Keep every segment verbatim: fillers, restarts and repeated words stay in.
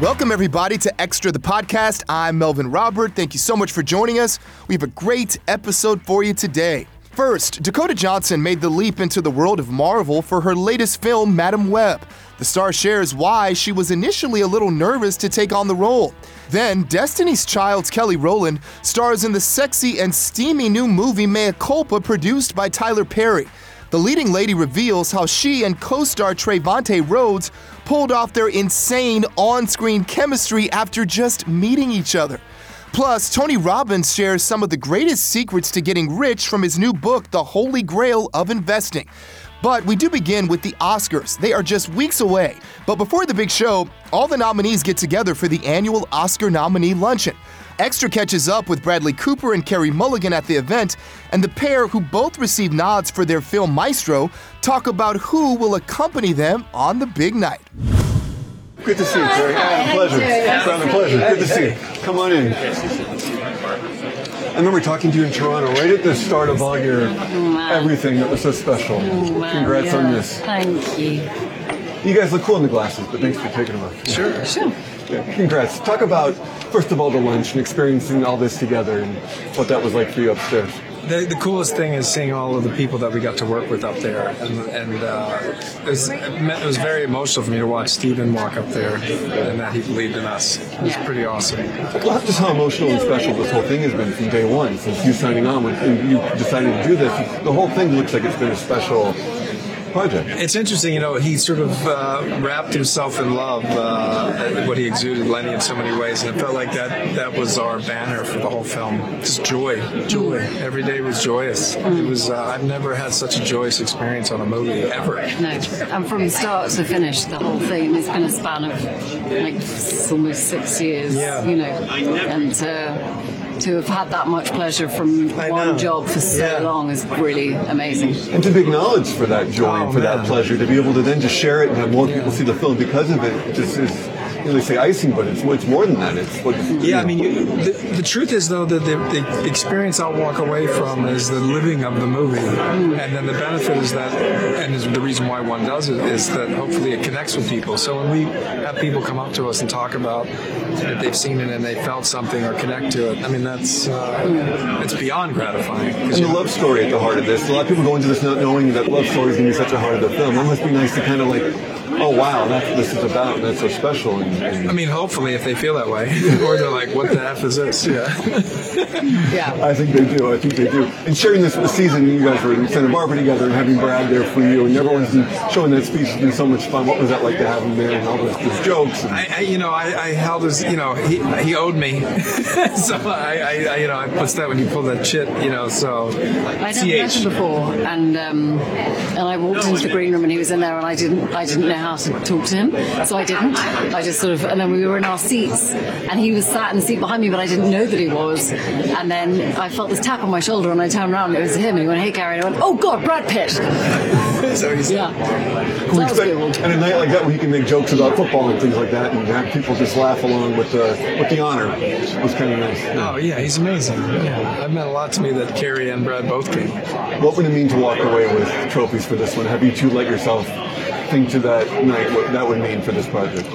Welcome, everybody, to Extra, the podcast. I'm Melvin Robert. Thank you so much for joining us. We have a great episode for you today. First, Dakota Johnson made the leap into the world of Marvel for her latest film, Madame Web. The star shares why she was initially a little nervous to take on the role. Then, Destiny's Child's Kelly Rowland stars in the sexy and steamy new movie Mea Culpa, produced by Tyler Perry. The leading lady reveals how she and co-star Trevante Rhodes pulled off their insane on-screen chemistry after just meeting each other. Plus, Tony Robbins shares some of the greatest secrets to getting rich from his new book, The Holy Grail of Investing. But we do begin with the Oscars. They are just weeks away. But before the big show, all the nominees get together for the annual Oscar nominee luncheon. Extra catches up with Bradley Cooper and Carey Mulligan at the event, and the pair, who both received nods for their film Maestro, talk about who will accompany them on the big night. Good to see you, Carey. Hi, pleasure. It's a pleasure. Good to see you. Come on in. I remember talking to you in Toronto right at the start of all your everything that was so special. Congrats on this. Thank you. You guys look cool in the glasses, but thanks for taking them off. Sure, sure. Congrats. Talk about, first of all, the lunch and experiencing all this together and what that was like for you upstairs. The, the coolest thing is seeing all of the people that we got to work with up there. And, and uh, it, was, it was very emotional for me to watch Steven walk up there and that he believed in us. It was pretty awesome. Well, just how emotional and special this whole thing has been from day one, since you signing on and you deciding to do this. The whole thing looks like it's been a special project. It's interesting, you know, he sort of uh, wrapped himself in love, uh, what he exuded, Lenny, in so many ways, and it felt like that that was our banner for the whole film. Just joy, joy. Every day was joyous. It was. Uh, I've never had such a joyous experience on a movie, ever. No, and from start to finish, the whole thing, it's been a span of like almost six years, yeah. you know, and uh, to have had that much pleasure from I one know. job for so yeah. long is really amazing. And to be acknowledged for that joy. Oh, for man. that pleasure, to be able to then just share it and have more yeah. people see the film because of it, it just is, you know, they say icing, but it's, it's more than that. It's what. It's, yeah, you know. I mean, you, the, the truth is, though, that the, the experience I'll walk away from is the living of the movie. Mm. And then the benefit is that, and is the reason why one does it, is that hopefully it connects with people. So when we have people come up to us and talk about that they've seen it and they felt something or connect to it, I mean, that's uh, it's beyond gratifying. And the love story at the heart of this. A lot of people go into this not knowing that love story is going to be such a heart of the film. It must be nice to kind of like, oh, wow, that's what this is about, and that's so special. And, and I mean, hopefully, if they feel that way. Or they're like, what the F is this? Yeah. yeah. I think they do. I think they do. And sharing this season, you guys were in Santa Barbara together and having Brad there for you, and everyone's showing that speech has been so much fun. What was that like to have him there and all those, those jokes? And I, I, you know, I, I held his, you know, he, he owed me. so, I, I, you know, I what's that when you pull that shit, you know, so. I never met him before, and, um, and I walked into the green room, and he was in there, and I didn't, I didn't know. house and talk to him, so I didn't. I just sort of, and then we were in our seats, and he was sat in the seat behind me, but I didn't know that he was. And then I felt this tap on my shoulder, and I turned around, and it was him. And he went, "Hey, Gary," and I went, "Oh God, Brad Pitt." So he's yeah. Cool. That was good. And a night like that, where you can make jokes about football and things like that, and have people just laugh along with uh, with the honor, it was kind of nice. Yeah. Oh yeah, he's amazing. Yeah, I've meant a lot to me that Carey and Brad both came. What would it mean to walk away with trophies for this one? Have you two let yourself think to that night what that would mean for this project?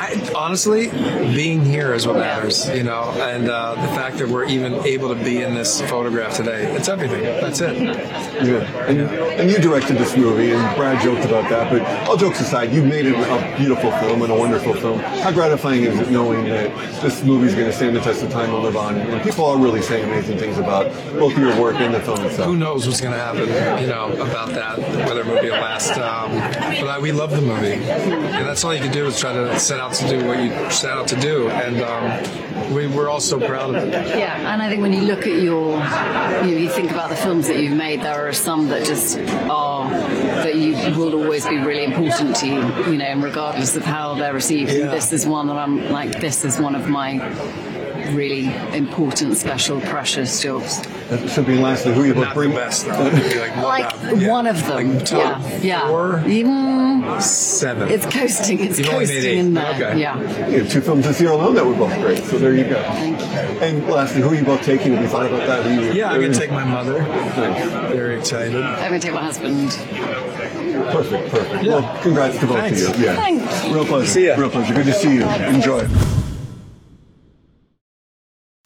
I, honestly, being here is what matters, you know, and uh, the fact that we're even able to be in this photograph today, it's everything. That's it. Yeah. And, yeah. and you directed this movie, and Brad joked about that, but all jokes aside, you made it a beautiful film and a wonderful film. How gratifying is it knowing that this movie's going to stand the test of time and live on, and people are really saying amazing things about both your work and the film itself? Who knows what's going to happen, you know, about that, whether it will be a last, um, but I, we love the movie, and that's all you can do is try to set out to do what you set out to do, and um, we, we're all so proud of it. Yeah, and I think when you look at your, you know, you think about the films that you've made, there are some that just are, that you will always be really important to you, you know, and regardless of how they're received. Yeah. And this is one that I'm like, this is one of my really important, special, precious jobs. That should be lastly, who you both bring best, though. Like, one, like of, yeah. one of them. Like yeah, yeah. Four, even seven. It's coasting. It's You've coasting in there. Okay. Yeah. You have two films this year alone that were both great. So there you go. Thank you. And lastly, who are you both taking? Have you thought about that? You, yeah, I'm gonna take my mother. Thanks. Very excited. I'm gonna take my husband. Perfect. Perfect. Yeah. Well, congrats to both Thanks. of you. Yeah. Thank you. Real pleasure. See ya. Real pleasure. Good to see you. Enjoy.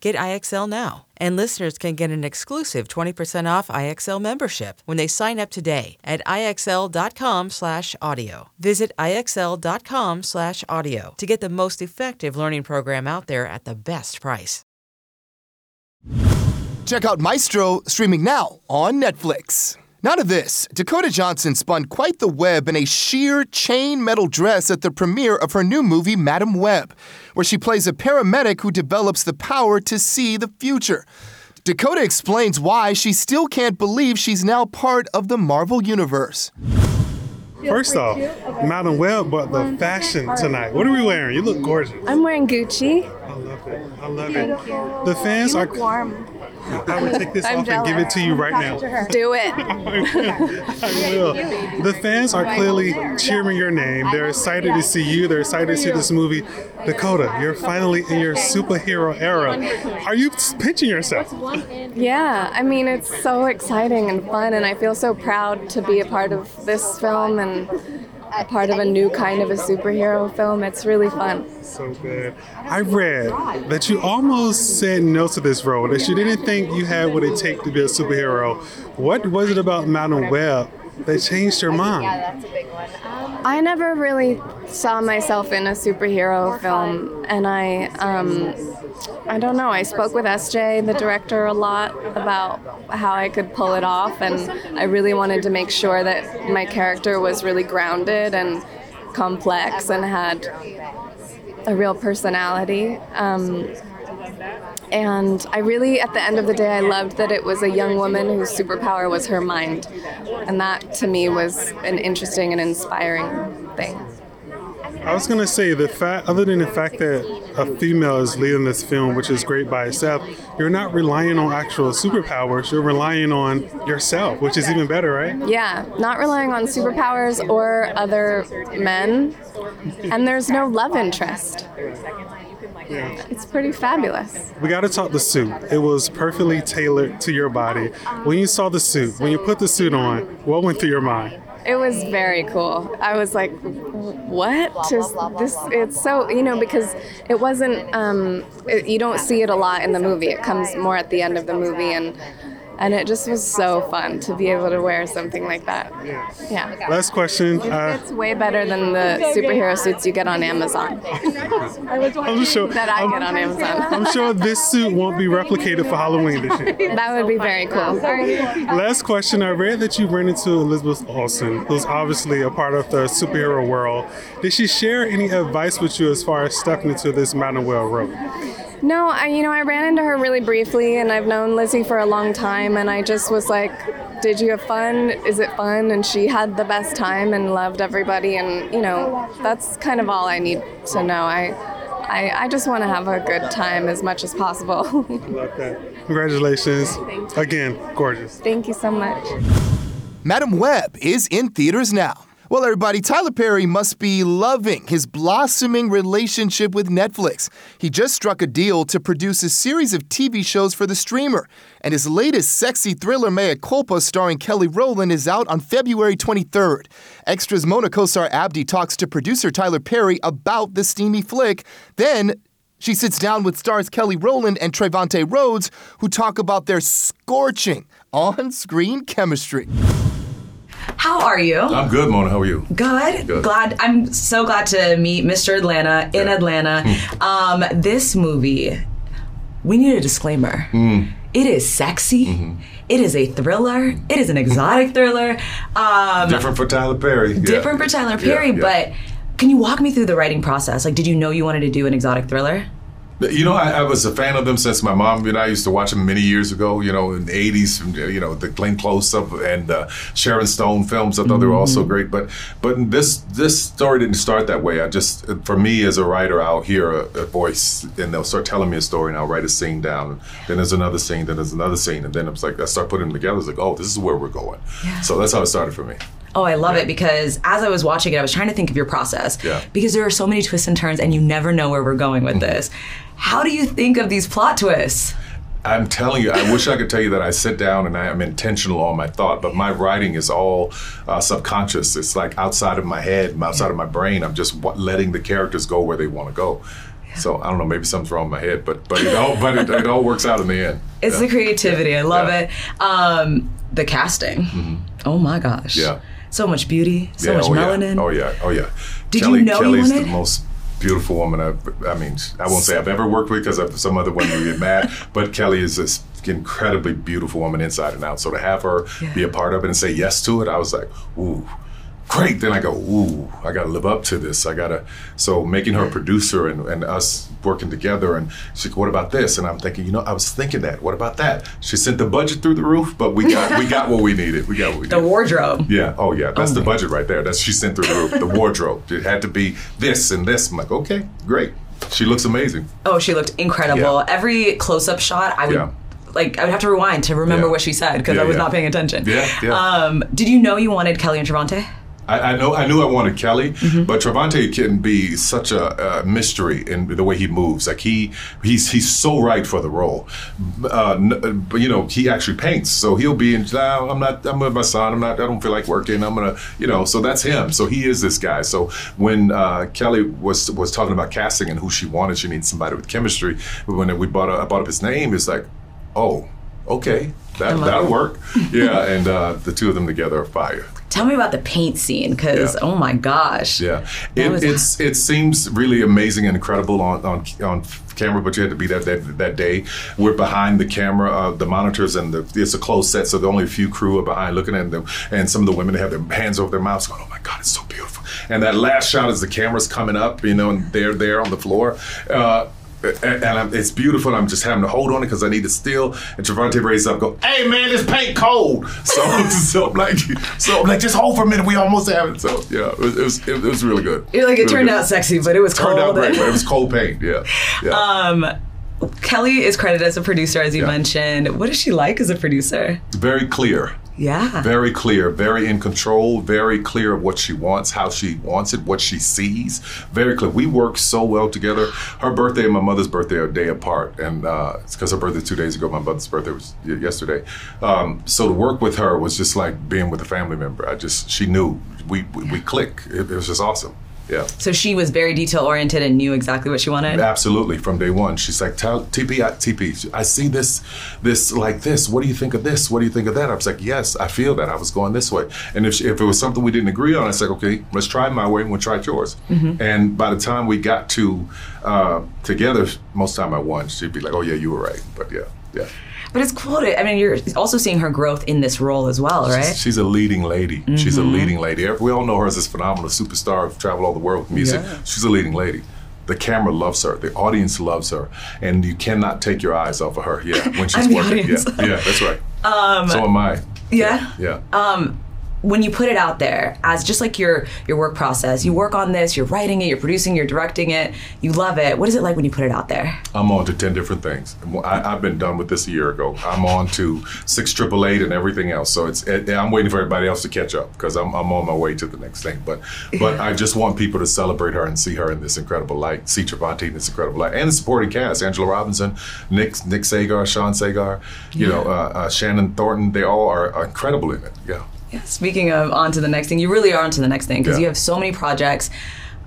Get I X L now, and listeners can get an exclusive twenty percent off I X L membership when they sign up today at I X L dot com slash audio. Visit I X L dot com slash audio to get the most effective learning program out there at the best price. Check out Maestro, streaming now on Netflix. None of this. Dakota Johnson spun quite the web in a sheer chain metal dress at the premiere of her new movie, Madame Web, where she plays a paramedic who develops the power to see the future. Dakota explains why she still can't believe she's now part of the Marvel Universe. First off, Madame Web bought the fashion tonight. What are we wearing? You look gorgeous. I'm wearing Gucci. I love it. I love Beautiful. it. The fans you look are warm. I would take this I'm off jealous. and give it to you right now. Do it. I will. The fans are clearly cheering your name. They're excited to see you. They're excited to see this movie. Dakota, you're finally in your superhero era. Are you pitching yourself? Yeah, I mean, it's so exciting and fun, and I feel so proud to be a part of this film and a part of a new kind of a superhero film. It's really fun. So good. I read that you almost said no to this role, that you didn't think you had what it takes to be a superhero. What was it about Madame Web that changed your mind? Yeah, that's a big one. I never really saw myself in a superhero film, and I, um, I don't know, I spoke with S J, the director, a lot about how I could pull it off, and I really wanted to make sure that my character was really grounded and complex and had a real personality. Um, And I really, at the end of the day, I loved that it was a young woman whose superpower was her mind. And that, to me, was an interesting and inspiring thing. I was going to say, the fact, other than the fact that a female is leading this film, which is great by itself, you're not relying on actual superpowers. You're relying on yourself, which is even better, right? Yeah, not relying on superpowers or other men. And there's no love interest. Yeah. It's pretty fabulous. We got to talk the suit. It was perfectly tailored to your body. When you saw the suit, when you put the suit on, what went through your mind? It was very cool. I was like, what? Just this, it's so, you know, because it wasn't, um, it, you don't see it a lot in the movie. It comes more at the end of the movie, and and it just was so fun to be able to wear something like that. Yeah. yeah. Last question. Uh, it's way better than the superhero suits you get on Amazon. I was wondering sure, that I I'm, get on Amazon. I'm sure this suit won't be replicated for Halloween this year. That would be very cool. Last question. I read that you ran into Elizabeth Olsen, who's obviously a part of the superhero world. Did she share any advice with you as far as stepping into this Madame Web road? No, I, you know, I ran into her really briefly, and I've known Lizzie for a long time, and I just was like, did you have fun? Is it fun? And she had the best time and loved everybody, and, you know, that's kind of all I need to know. I I, I just want to have a good time as much as possible. I love that. Congratulations. Again, gorgeous. Thank you so much. Madame Web is in theaters now. Well, everybody, Tyler Perry must be loving his blossoming relationship with Netflix. He just struck a deal to produce a series of T V shows for the streamer, and his latest sexy thriller, Mea Culpa, starring Kelly Rowland, is out on February twenty-third. Extra's Mona co-star Abdi talks to producer Tyler Perry about the steamy flick. Then she sits down with stars Kelly Rowland and Trevante Rhodes, who talk about their scorching on-screen chemistry. How are you? I'm good, Mona. How are you? Good. good. Glad. I'm so glad to meet Mister Atlanta in yeah. Atlanta. Mm. Um, this movie, we need a disclaimer. Mm. It is sexy. Mm-hmm. It is a thriller. Mm. It is an exotic thriller. Um, different for Tyler Perry. Yeah. Different for Tyler Perry, yeah, yeah. But can you walk me through the writing process? Like, did you know you wanted to do an exotic thriller? You know, I, I was a fan of them since my mom and I used to watch them many years ago, you know, in the eighties, you know, the Glenn Close stuff and uh, Sharon Stone films. I thought mm-hmm. they were all so great. But but this this story didn't start that way. I just, for me as a writer, I'll hear a, a voice and they'll start telling me a story and I'll write a scene down. Then there's another scene, then there's another scene. And then it's like, I start putting them together. It's like, oh, this is where we're going. Yeah. So that's how it started for me. Oh, I love yeah. it, because as I was watching it, I was trying to think of your process yeah. because there are so many twists and turns and you never know where we're going with this. How do you think of these plot twists? I'm telling you, I wish I could tell you that I sit down and I am intentional on my thought, but my writing is all uh, subconscious. It's like outside of my head, outside of my brain. I'm just w- letting the characters go where they want to go. Yeah. So I don't know, maybe something's wrong with my head, but but it all but it, it all works out in the end. It's yeah. the creativity. Yeah. I love yeah. it. Um, the casting. Mm-hmm. Oh my gosh. Yeah. So much beauty. So yeah, much oh, melanin. Yeah. Oh yeah. Oh yeah. Did Kelly, you know Kelly's you wanted? The most beautiful woman I've, I mean, I won't say I've ever worked with because some other women would get mad, but Kelly is this incredibly beautiful woman inside and out. So to have her yeah. be a part of it and say yes to it, I was like, ooh, great. Then I go, ooh, I gotta live up to this. I gotta, so making her a producer and, and us working together, and she's like, what about this? And I'm thinking, you know, I was thinking that, what about that? She sent the budget through the roof, but we got we got what we needed. We got what we needed. The wardrobe. Yeah, oh yeah, that's oh the budget right there. That's she sent through the roof, the wardrobe. It had to be this and this. I'm like, okay, great. She looks amazing. Oh, she looked incredible. Yeah. Every close-up shot, I would yeah. Like, I would have to rewind to remember yeah. what she said because yeah, I was yeah. not paying attention. Yeah, yeah. Um, did you know you wanted Kelly and Trevante? I, I know I knew I wanted Kelly, mm-hmm. but Trevante can be such a, a mystery in the way he moves. Like he he's he's so right for the role. Uh, you know, he actually paints, so he'll be in. Oh, I'm not. I'm with my son. I'm not. I don't feel like working. I'm gonna. You know. So that's him. So he is this guy. So when uh, Kelly was was talking about casting and who she wanted, she needed somebody with chemistry. When we brought up, I brought up his name, it's like, oh, okay, that that'll work. Yeah, and uh, the two of them together are fire. Tell me about the paint scene, because yeah. oh my gosh. Yeah, it, was... it's, it seems really amazing and incredible on, on, on camera, but you had to be that that, that day. We're behind the camera, uh, the monitors, and the, it's a closed set, so the only few crew are behind looking at them, and some of the women have their hands over their mouths going, oh my God, it's so beautiful. And that last shot is the camera's coming up, you know, and they're there on the floor. Uh, And, and I'm, it's beautiful. I'm just having to hold on it because I need to steal. And Trevante raises up, go, "Hey man, this paint cold." So, so I'm like, so I'm like, just hold for a minute. We almost have it. So yeah, it was, it was, it was really good. It, like it really turned good. Out sexy, but it was turned cold. Out great, but it was cold paint. Yeah. yeah. Um, Kelly is credited as a producer, as you yeah. mentioned. What is she like as a producer? Very clear. Yeah. Very clear, very in control, very clear of what she wants, how she wants it, what she sees. Very clear. We work so well together. Her birthday and my mother's birthday are a day apart. And uh, it's because her birthday two days ago, my mother's birthday was yesterday. Um, so to work with her was just like being with a family member. I just, she knew, we, we, we click. It, it was just awesome. Yeah. So she was very detail-oriented and knew exactly what she wanted? Absolutely, from day one. She's like, T P, I, T P, I see this, this like this. What do you think of this? What do you think of that? I was like, yes, I feel that. I was going this way. And if she, if it was something we didn't agree on, I said, okay, let's try my way and we'll try yours. Mm-hmm. And by the time we got to uh, together, most time I won. She'd be like, oh yeah, you were right. But yeah, yeah. But it's cool to, I mean, you're also seeing her growth in this role as well, right? She's, she's a leading lady. Mm-hmm. She's a leading lady. We all know her as this phenomenal superstar of travel all the world with music. Yeah. She's a leading lady. The camera loves her. The audience loves her. And you cannot take your eyes off of her. Yeah, when she's I'm working. Yeah, yeah, that's right. Um, so am I. Yeah? Yeah. yeah. Um, when you put it out there as just like your, your work process, you work on this, you're writing it, you're producing, you're directing it, you love it. What is it like when you put it out there? I'm on to ten different things. I, I've been done with this a year ago. I'm on to six triple eight and everything else. So it's I'm waiting for everybody else to catch up because I'm, I'm on my way to the next thing. But but yeah. I just want people to celebrate her and see her in this incredible light, see Trevante in this incredible light, and the supporting cast: Angela Robinson, Nick Nick Sagar, Sean Sagar, you yeah. know, uh, uh, Shannon Thornton. They all are, are incredible in it. Yeah. Yeah, speaking of on to the next thing, you really are on to the next thing because yeah. you have so many projects.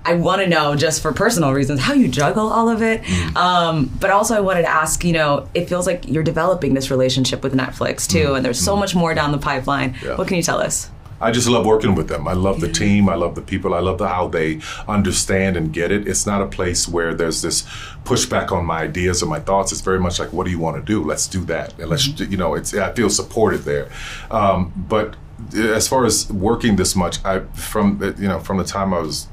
I want to know, just for personal reasons, how you juggle all of it. Mm. Um, but also I wanted to ask, you know, it feels like you're developing this relationship with Netflix too, mm. and there's so mm. much more down the pipeline. Yeah. What can you tell us? I just love working with them. I love the team. I love the people. I love the, how they understand and get it. It's not a place where there's this pushback on my ideas or my thoughts. It's very much like, what do you want to do? Let's do that. And let's, mm-hmm. you know, it's, I feel supported there. Um, but as far as working this much, I from you know from the time I was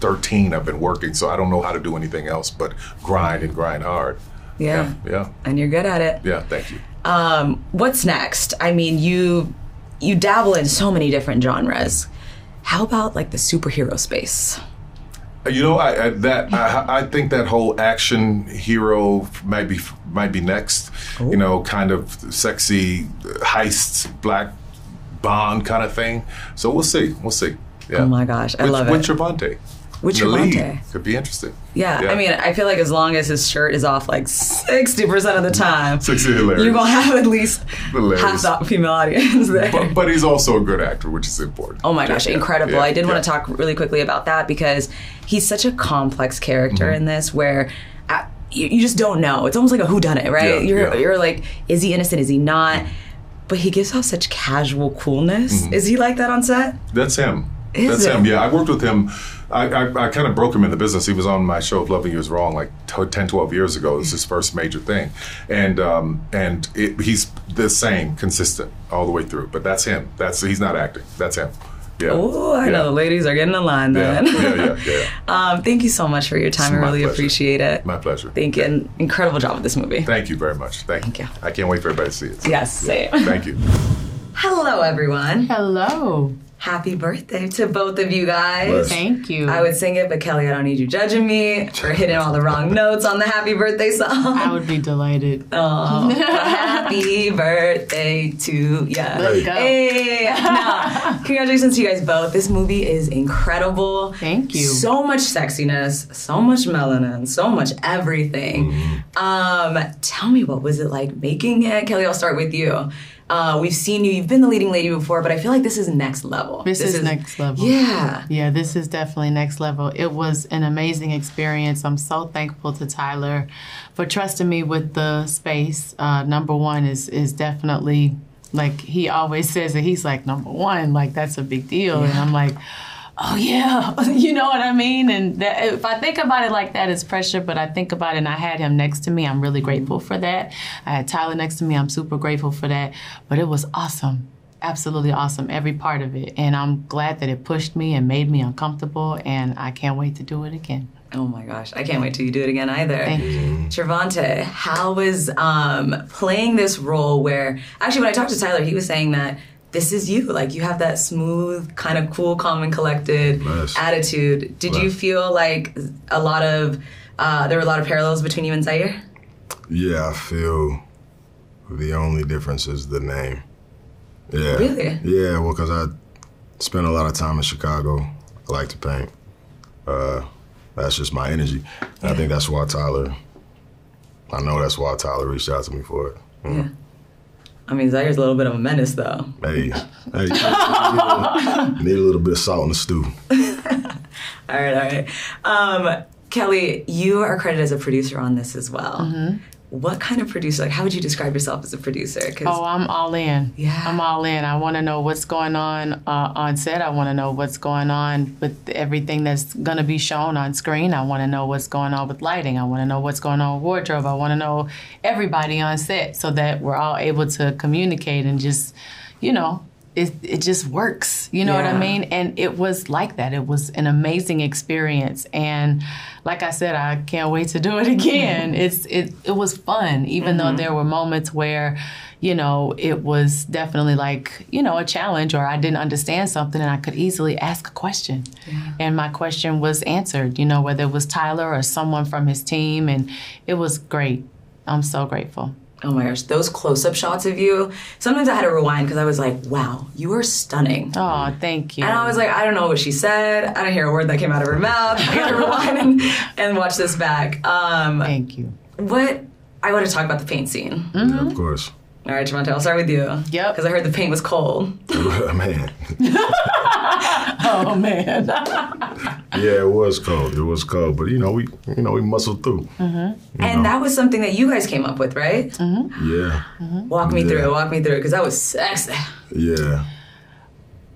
thirteen, I've been working. So I don't know how to do anything else but grind and grind hard. Yeah. Yeah. yeah. And you're good at it. Yeah. Thank you. Um, what's next? I mean, you. You dabble in so many different genres. How about like the superhero space? You know, I, I that I, I think that whole action hero might be might be next. Ooh. You know, kind of sexy heist, Black Bond kind of thing. So we'll see. We'll see. Yeah. Oh my gosh, I with, love it. With Trevante. With Trevante. Could be interesting. Yeah, yeah, I mean, I feel like as long as his shirt is off like sixty percent of the time, hilarious. You're going to have at least hilarious. Half the female audience there. But, but he's also a good actor, which is important. Oh my gosh, yeah, incredible. Yeah, I did yeah. want to talk really quickly about that because he's such a complex character mm-hmm. in this where I, you, you just don't know. It's almost like a whodunit, right? Yeah, you're, yeah. you're like, is he innocent? Is he not? Mm-hmm. But he gives off such casual coolness. Mm-hmm. Is he like that on set? That's him. Is That's it? him, yeah. I worked with him. I, I, I kind of broke him in the business. He was on my show, Loving You Is Wrong, like ten, twelve years ago. It was his first major thing. And um, and it, he's the same, consistent all the way through. But that's him. That's He's not acting. That's him. Yeah. Oh, I yeah. know the ladies are getting in line then. Yeah, yeah, yeah. yeah, yeah. um, thank you so much for your time. I really pleasure. appreciate it. My pleasure. Thank you. And incredible job with this movie. Thank you very much. Thank, thank you. you. I can't wait for everybody to see it. So. Yes, yeah. same. Thank you. Hello, everyone. Hello. Happy birthday to both of you guys. Bless. Thank you. I would sing it, but Kelly, I don't need you judging me for hitting all the wrong notes on the happy birthday song. I would be delighted. Oh, happy birthday to you. Let's go. Hey. No, congratulations to you guys both. This movie is incredible. Thank you. So much sexiness, so much melanin, so much everything. Mm. Um, tell me, what was it like making it? Kelly, I'll start with you. Uh, we've seen you, you've been the leading lady before, but I feel like this is next level. This, this is, is next level. Yeah. Yeah, this is definitely next level. It was an amazing experience. I'm so thankful to Tyler for trusting me with the space. Uh, number one is, is definitely, like he always says that he's like, number one, like that's a big deal. Yeah. And I'm like, oh yeah, you know what I mean? And that, if I think about it like that, it's pressure, but I think about it and I had him next to me. I'm really grateful for that. I had Tyler next to me. I'm super grateful for that, but it was awesome. Absolutely awesome, every part of it. And I'm glad that it pushed me and made me uncomfortable, and I can't wait to do it again. Oh my gosh, I can't wait till you do it again either. Thank you. Trevante, how was um, playing this role where, actually when I talked to Tyler, he was saying that this is you, like you have that smooth, kind of cool, calm and collected Bless. attitude. Did Bless. you feel like a lot of, uh, there were a lot of parallels between you and Zaire? Yeah, I feel the only difference is the name. Yeah. Really? Yeah, well, because I spent a lot of time in Chicago. I like to paint. Uh, that's just my energy. And yeah. I think that's why Tyler, I know that's why Tyler reached out to me for it. Mm. Yeah. I mean, Zaire's a little bit of a menace, though. Hey, hey, yeah. Need a little bit of salt in the stew. All right, all right. Um, Kelly, you are credited as a producer on this as well. Mm-hmm. What kind of producer? Like, how would you describe yourself as a producer? Cause, oh, I'm all in. Yeah, I'm all in. I want to know what's going on uh, on set. I want to know what's going on with everything that's going to be shown on screen. I want to know what's going on with lighting. I want to know what's going on with wardrobe. I want to know everybody on set so that we're all able to communicate and just, you know, it it just works. You know yeah. what I mean? And it was like that. It was an amazing experience. And like I said, I can't wait to do it again. It's it it was fun, even mm-hmm. though there were moments where, you know, it was definitely like, you know, a challenge, or I didn't understand something and I could easily ask a question. Yeah. And my question was answered, you know, whether it was Tyler or someone from his team, and it was great. I'm so grateful. Oh my gosh, those close-up shots of you. Sometimes I had to rewind because I was like, wow, you are stunning. Oh, thank you. And I was like, I don't know what she said. I didn't hear a word that came out of her mouth. I had to rewind and, and watch this back. Um, thank you. What, I want to talk about the paint scene. Mm-hmm. Yeah, of course. All right, Trevante, I'll start with you. Yep. Because I heard the paint was cold. Oh, man. Oh, man. Yeah, it was cold. It was cold. But, you know, we you know we muscled through. Mm-hmm. And know. That was something that you guys came up with, right? Mm-hmm. Yeah. Mm-hmm. Walk me yeah. through it. Walk me through it. Because that was sexy. Yeah.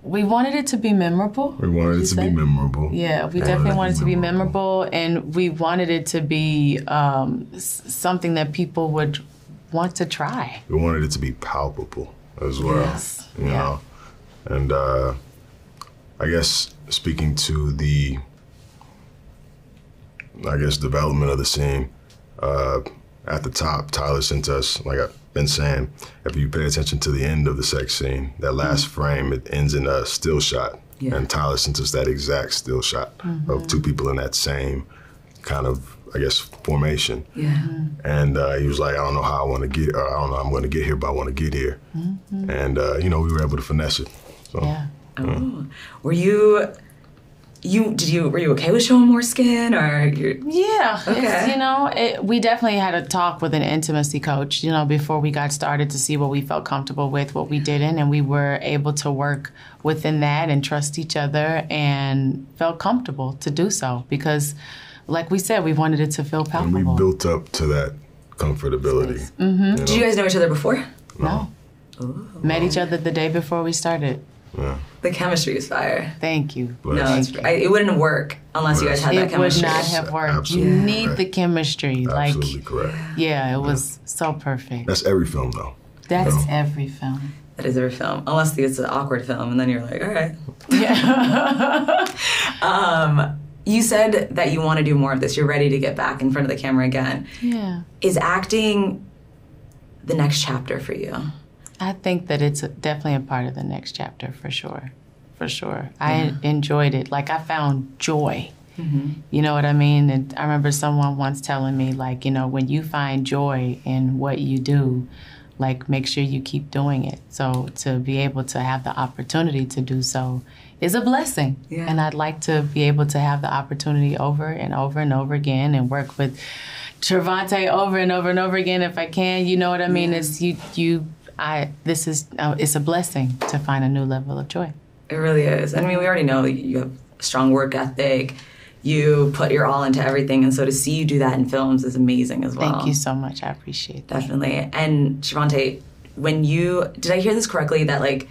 We wanted it to be memorable. We wanted it to say? be memorable. Yeah, we, we definitely wanted it to be memorable. memorable. And we wanted it to be um, something that people would want to try. We wanted it to be palpable as well, yes. you yeah. know? And uh, I guess speaking to the, I guess, development of the scene, uh, at the top, Tyler sent us, like I've been saying, if you pay attention to the end of the sex scene, that last mm-hmm. frame, it ends in a still shot. Yeah. And Tyler sent us that exact still shot mm-hmm. of two people in that same kind of, I guess, formation. Yeah. And uh, he was like, I don't know how I want to get, or I don't know how I'm going to get here, but I want to get here. Mm-hmm. And, uh, you know, we were able to finesse it. So, yeah. Oh. Yeah. Were you, you, did you, were you okay with showing more skin or? You're... Yeah. Okay. You know, it, we definitely had a talk with an intimacy coach, you know, before we got started to see what we felt comfortable with, what we didn't. And we were able to work within that and trust each other and felt comfortable to do so because, like we said, we wanted it to feel palpable. And we built up to that comfortability. Mm-hmm. You know? Did you guys know each other before? No. no. Ooh. Met each other the day before we started. Yeah. The chemistry is fire. Thank you. Bless. No, I, it wouldn't work unless Bless. you guys had it that chemistry. It would not have worked. Absolutely you need correct. the chemistry. Absolutely like, correct. Yeah, it was yeah. so perfect. That's every film, though. That's you know? every film. That is every film, unless it's an awkward film, and then you're like, all right. Yeah. um. You said that you want to do more of this. You're ready to get back in front of the camera again. Yeah. Is acting the next chapter for you? I think that it's definitely a part of the next chapter, for sure. For sure. Yeah. I enjoyed it. Like, I found joy. Mm-hmm. You know what I mean? And I remember someone once telling me, like, you know, when you find joy in what you do, like, make sure you keep doing it. So to be able to have the opportunity to do so is a blessing. Yeah. And I'd like to be able to have the opportunity over and over and over again and work with Trevante over and over and over again if I can. You know what I mean? Yeah. It's you, you, I, this is, uh, it's a blessing to find a new level of joy. It really is. I mean, we already know you have a strong work ethic. You put your all into everything, and so to see you do that in films is amazing as well. Thank you so much. I appreciate that. Definitely. And Trevante, when you, did I hear this correctly, that like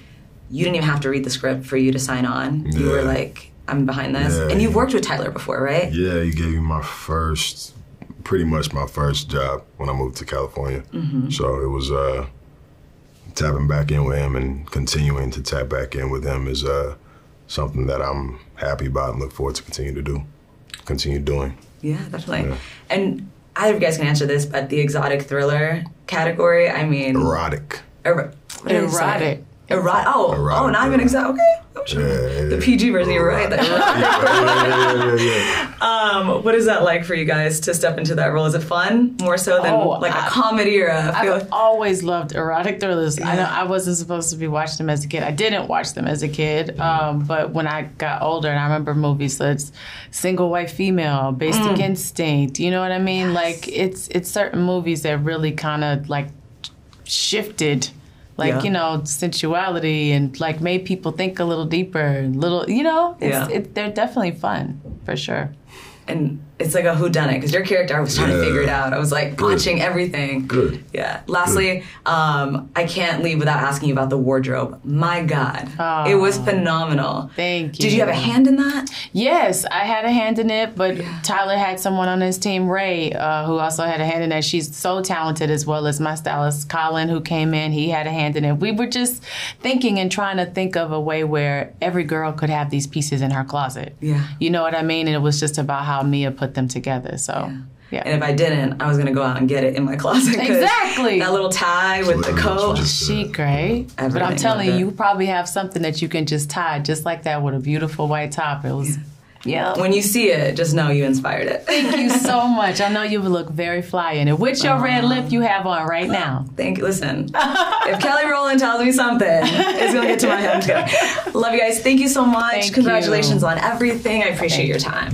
you didn't even have to read the script for you to sign on? Yeah. You were like, I'm behind this. Yeah. And you've worked with Tyler before, right? Yeah, he gave me my first, pretty much my first job when I moved to California. Mm-hmm. So it was uh, tapping back in with him and continuing to tap back in with him is uh, something that I'm happy about and look forward to continue to do. continue doing. Yeah, definitely. Yeah. And I don't know if you guys can answer this, but the exotic thriller category, I mean... Erotic. Er- what did Erotic. Erotic. Oh, erotic. Oh, not even exact. Okay, I'm sure. Yeah, yeah, the P G version, you're right. The erotic. yeah, yeah, yeah, yeah. Um, what is that like for you guys to step into that role? Is it fun more so than oh, like I've, a comedy or a? I've like... always loved erotic thrillers. Yeah. I know I wasn't supposed to be watching them as a kid. I didn't watch them as a kid, um, but when I got older, and I remember movies like Single White Female, Basic mm. Instinct. You know what I mean? Yes. Like it's it's certain movies that really kind of like shifted. Like, yeah. you know, sensuality and, like, made people think a little deeper and little, you know, it's, yeah. it, they're definitely fun, for sure. And it's like a whodunit, because your character, I was trying yeah. to figure it out. I was, like, Good. Watching everything. Good. Yeah. Lastly, Good. Um, I can't leave without asking you about the wardrobe. My God. Oh, it was phenomenal. Thank you. Did you have a hand in that? Yes, I had a hand in it, but yeah. Tyler had someone on his team, Ray, uh, who also had a hand in that. She's so talented, as well as my stylist, Colin, who came in. He had a hand in it. We were just thinking and trying to think of a way where every girl could have these pieces in her closet. Yeah. You know what I mean? And it was just about how Mea put them together, so yeah. yeah. And if I didn't, I was gonna go out and get it in my closet. Exactly. That little tie with the coat. She great. Everything. But I'm telling you, you probably have something that you can just tie just like that with a beautiful white top. It was. Yeah. Yeah. When you see it, just know you inspired it. Thank you so much. I know you would look very fly in it with your um, red lip you have on right now. Thank you. Listen, if Kelly Rowland tells me something, it's going to get to my head. I'm Love you guys. Thank you so much. Thank Congratulations you. On everything. I appreciate Thank your time.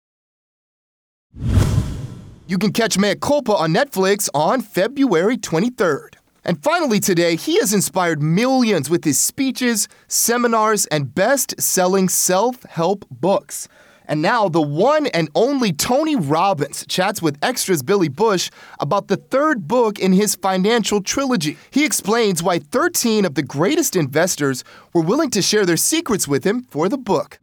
You can catch Mea Culpa on Netflix on February twenty-third. And finally today, he has inspired millions with his speeches, seminars, and best-selling self-help books. And now the one and only Tony Robbins chats with Extra's Billy Bush about the third book in his financial trilogy. He explains why thirteen of the greatest investors were willing to share their secrets with him for the book.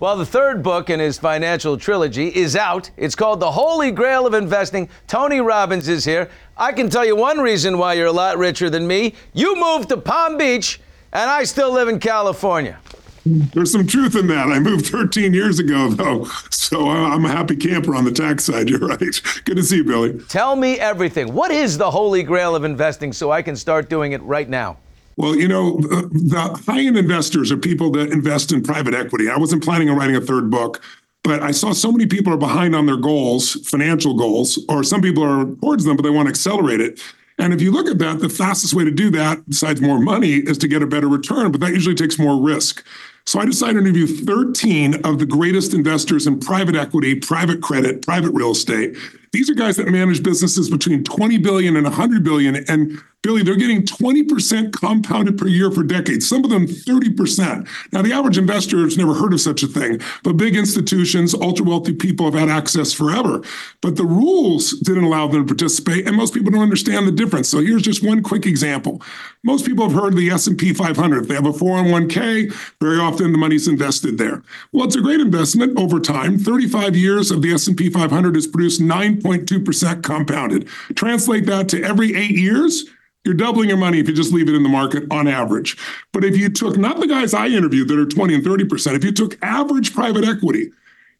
Well, the third book in his financial trilogy is out. It's called The Holy Grail of Investing. Tony Robbins is here. I can tell you one reason why you're a lot richer than me. You moved to Palm Beach, and I still live in California. There's some truth in that. I moved thirteen years ago, though, so I'm a happy camper on the tax side. You're right. Good to see you, Billy. Tell me everything. What is The Holy Grail of Investing so I can start doing it right now? Well, you know, the high-end investors are people that invest in private equity. I wasn't planning on writing a third book, but I saw so many people are behind on their goals, financial goals, or some people are towards them, but they want to accelerate it. And if you look at that, the fastest way to do that, besides more money, is to get a better return, but that usually takes more risk. So I decided to interview thirteen of the greatest investors in private equity, private credit, private real estate. These are guys that manage businesses between twenty billion dollars and one hundred billion dollars. And Billy, they're getting twenty percent compounded per year for decades, some of them thirty percent. Now, the average investor has never heard of such a thing, but big institutions, ultra-wealthy people have had access forever. But the rules didn't allow them to participate, and most people don't understand the difference. So here's just one quick example. Most people have heard of the S and P five hundred. If they have a four oh one k, very often the money's invested there. Well, it's a great investment over time. thirty-five years of the S and P five hundred has produced nine point two percent compounded. Translate that to every eight years, You're doubling your money if you just leave it in the market on average. But if you took, not the guys I interviewed that are twenty and thirty percent, if you took average private equity,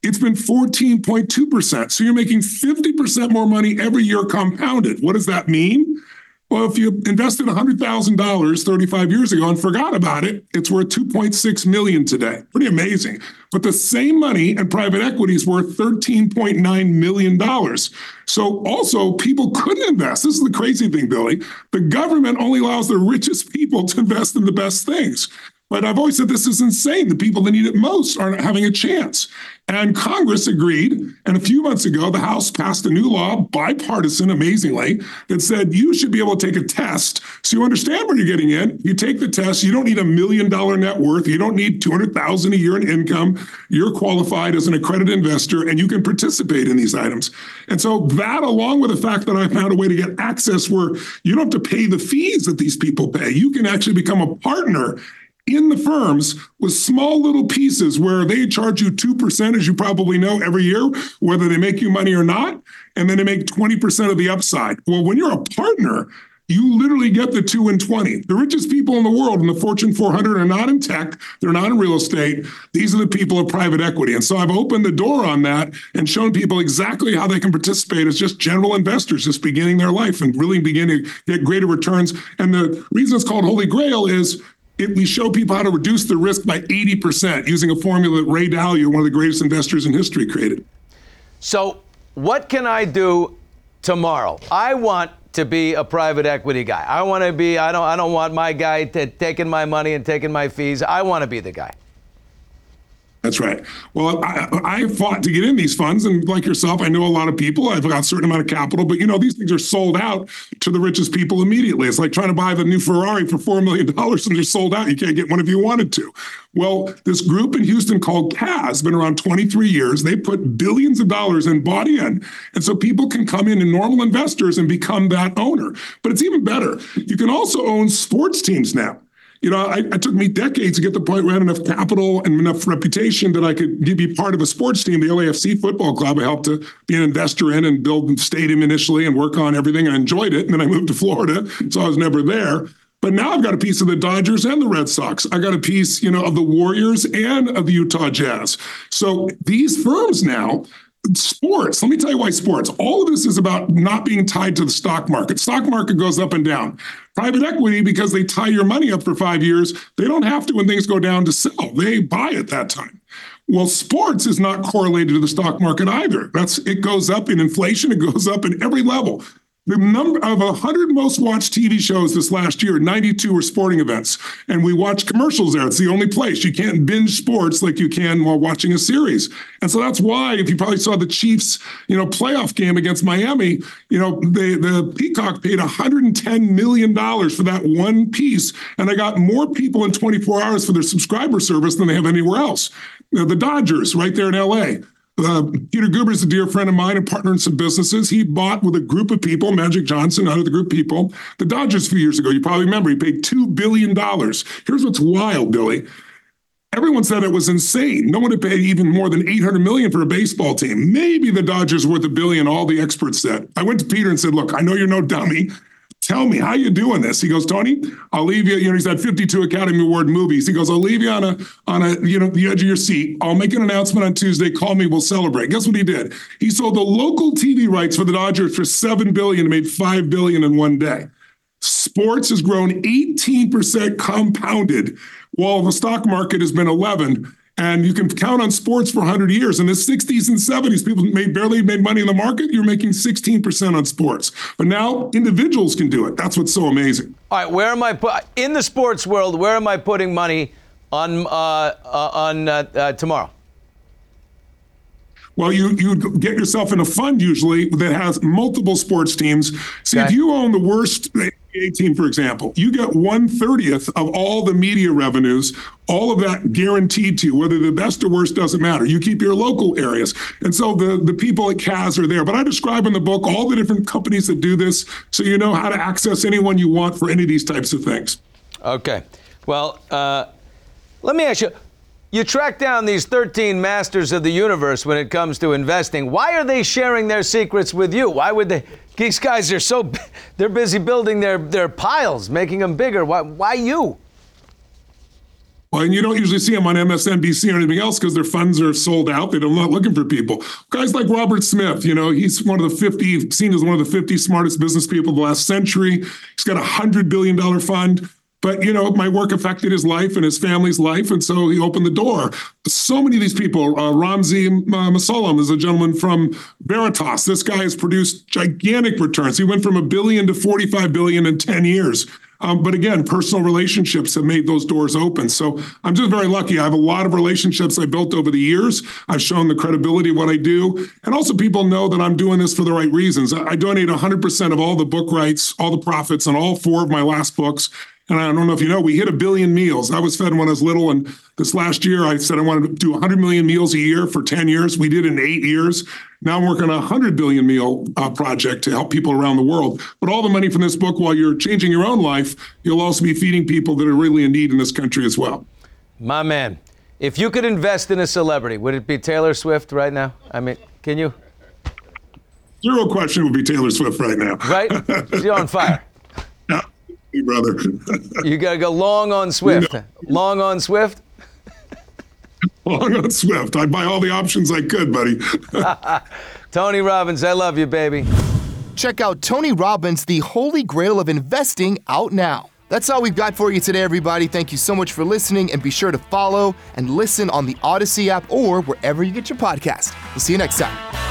it's been fourteen point two percent. So you're making fifty percent more money every year compounded. What does that mean? Well, if you invested one hundred thousand dollars thirty-five years ago and forgot about it, it's worth two point six million dollars today. Pretty amazing. But the same money and private equity is worth thirteen point nine million dollars. So also, people couldn't invest. This is the crazy thing, Billy. The government only allows the richest people to invest in the best things. But I've always said this is insane. The people that need it most aren't having a chance. And Congress agreed. And a few months ago, the House passed a new law, bipartisan, amazingly, that said you should be able to take a test so you understand where you're getting in. You take the test. You don't need a million dollar net worth. You don't need two hundred thousand dollars a year in income. You're qualified as an accredited investor, and you can participate in these items. And so that, along with the fact that I found a way to get access where you don't have to pay the fees that these people pay, you can actually become a partner in the firms with small little pieces where they charge you two percent, as you probably know, every year, whether they make you money or not, and then they make twenty percent of the upside. Well, when you're a partner, you literally get the two and twenty. The richest people in the world in the Fortune four hundred are not in tech. They're not in real estate. These are the people of private equity. And so I've opened the door on that and shown people exactly how they can participate as just general investors, just beginning their life and really beginning to get greater returns. And the reason it's called Holy Grail is It, we show people how to reduce the risk by eighty percent using a formula that Ray Dalio, one of the greatest investors in history, created. So what can I do tomorrow? I want to be a private equity guy. I want to be, I don't I don't want my guy to taking my money and taking my fees. I want to be the guy. That's right. Well, I, I fought to get in these funds, and like yourself, I know a lot of people. I've got a certain amount of capital, but you know, these things are sold out to the richest people immediately. It's like trying to buy the new Ferrari for four million dollars and they're sold out. You can't get one if you wanted to. Well, this group in Houston called C A S, been around twenty-three years. They put billions of dollars and bought in. And so people can come in and normal investors and become that owner. But it's even better. You can also own sports teams now. You know, I, it took me decades to get to the point where I had enough capital and enough reputation that I could be part of a sports team, the L A F C football club. I helped to be an investor in and build a stadium initially and work on everything. I enjoyed it. And then I moved to Florida, so I was never there. But now I've got a piece of the Dodgers and the Red Sox. I got a piece, you know, of the Warriors and of the Utah Jazz. So these firms now, sports, let me tell you why sports. All of this is about not being tied to the stock market. Stock market goes up and down. Private equity, because they tie your money up for five years, they don't have to, when things go down, to sell. They buy at that time. Well, sports is not correlated to the stock market either. That's it goes up in inflation. It goes up in every level. The number of one hundred most watched T V shows this last year, ninety-two were sporting events. And we watch commercials there. It's the only place. You can't binge sports like you can while watching a series. And so that's why, if you probably saw the Chiefs, you know, playoff game against Miami, you know, they, the Peacock paid one hundred ten million dollars for that one piece. And they got more people in twenty-four hours for their subscriber service than they have anywhere else. You know, the Dodgers right there in L A, Uh, Peter Guber's a dear friend of mine and partner in some businesses. He bought with a group of people, Magic Johnson, out of the group of people, the Dodgers a few years ago. You probably remember he paid two billion dollars. Here's what's wild, Billy. Everyone said it was insane. No one had paid even more than eight hundred million dollars for a baseball team. Maybe the Dodgers worth a billion, all the experts said. I went to Peter and said, look, I know you're no dummy. Tell me, how you doing this? He goes, Tony, I'll leave you. You know, he's had fifty-two Academy Award movies. He goes, I'll leave you on a, on a, you know, the edge of your seat. I'll make an announcement on Tuesday. Call me. We'll celebrate. Guess what he did? He sold the local T V rights for the Dodgers for seven billion dollars and made five billion dollars in one day. Sports has grown eighteen percent compounded, while the stock market has been eleven. And you can count on sports for one hundred years. In the sixties and seventies, people made, barely made money in the market. You're making sixteen percent on sports. But now individuals can do it. That's what's so amazing. All right, where am I pu- in the sports world? Where am I putting money on uh, uh, on uh, uh, tomorrow? Well, you you get yourself in a fund usually that has multiple sports teams. See, okay. If you own the worst N B A team, for example, you get one thirtieth of all the media revenues, all of that guaranteed to you, whether the best or worst doesn't matter. You keep your local areas. And so the, the people at C A S are there. But I describe in the book all the different companies that do this, so you know how to access anyone you want for any of these types of things. Okay. Well, uh, let me ask you, You track down these thirteen masters of the universe when it comes to investing. Why are they sharing their secrets with you? Why would they? These guys are so, they're busy building their, their piles, making them bigger. Why, why you? Well, and you don't usually see them on M S N B C or anything else because their funds are sold out. They're not looking for people. Guys like Robert Smith, you know, he's one of the fifty, seen as one of the fifty smartest business people of the last century. He's got a one hundred billion dollars fund. But, you know, my work affected his life and his family's life, and so he opened the door. So many of these people, uh, Ramzi uh, Masalam is a gentleman from Veritas. This guy has produced gigantic returns. He went from a billion to forty-five billion in ten years. Um, but again, personal relationships have made those doors open. So I'm just very lucky. I have a lot of relationships I built over the years. I've shown the credibility of what I do. And also people know that I'm doing this for the right reasons. I, I donate one hundred percent of all the book rights, all the profits on all four of my last books. And I don't know if you know, we hit a billion meals. I was fed when I was little. And this last year, I said I wanted to do one hundred million meals a year for ten years. We did it in eight years. Now I'm working on a one hundred billion meal uh, project to help people around the world. But all the money from this book, while you're changing your own life, you'll also be feeding people that are really in need in this country as well. My man, if you could invest in a celebrity, would it be Taylor Swift right now? I mean, can you? Zero question would be Taylor Swift right now. Right? She's on fire. Brother. You got to go long on Swift. You know. Long on Swift? Long on Swift. I'd buy all the options I could, buddy. Tony Robbins, I love you, baby. Check out Tony Robbins, The Holy Grail of Investing, out now. That's all we've got for you today, everybody. Thank you so much for listening, and be sure to follow and listen on the Odyssey app or wherever you get your podcast. We'll see you next time.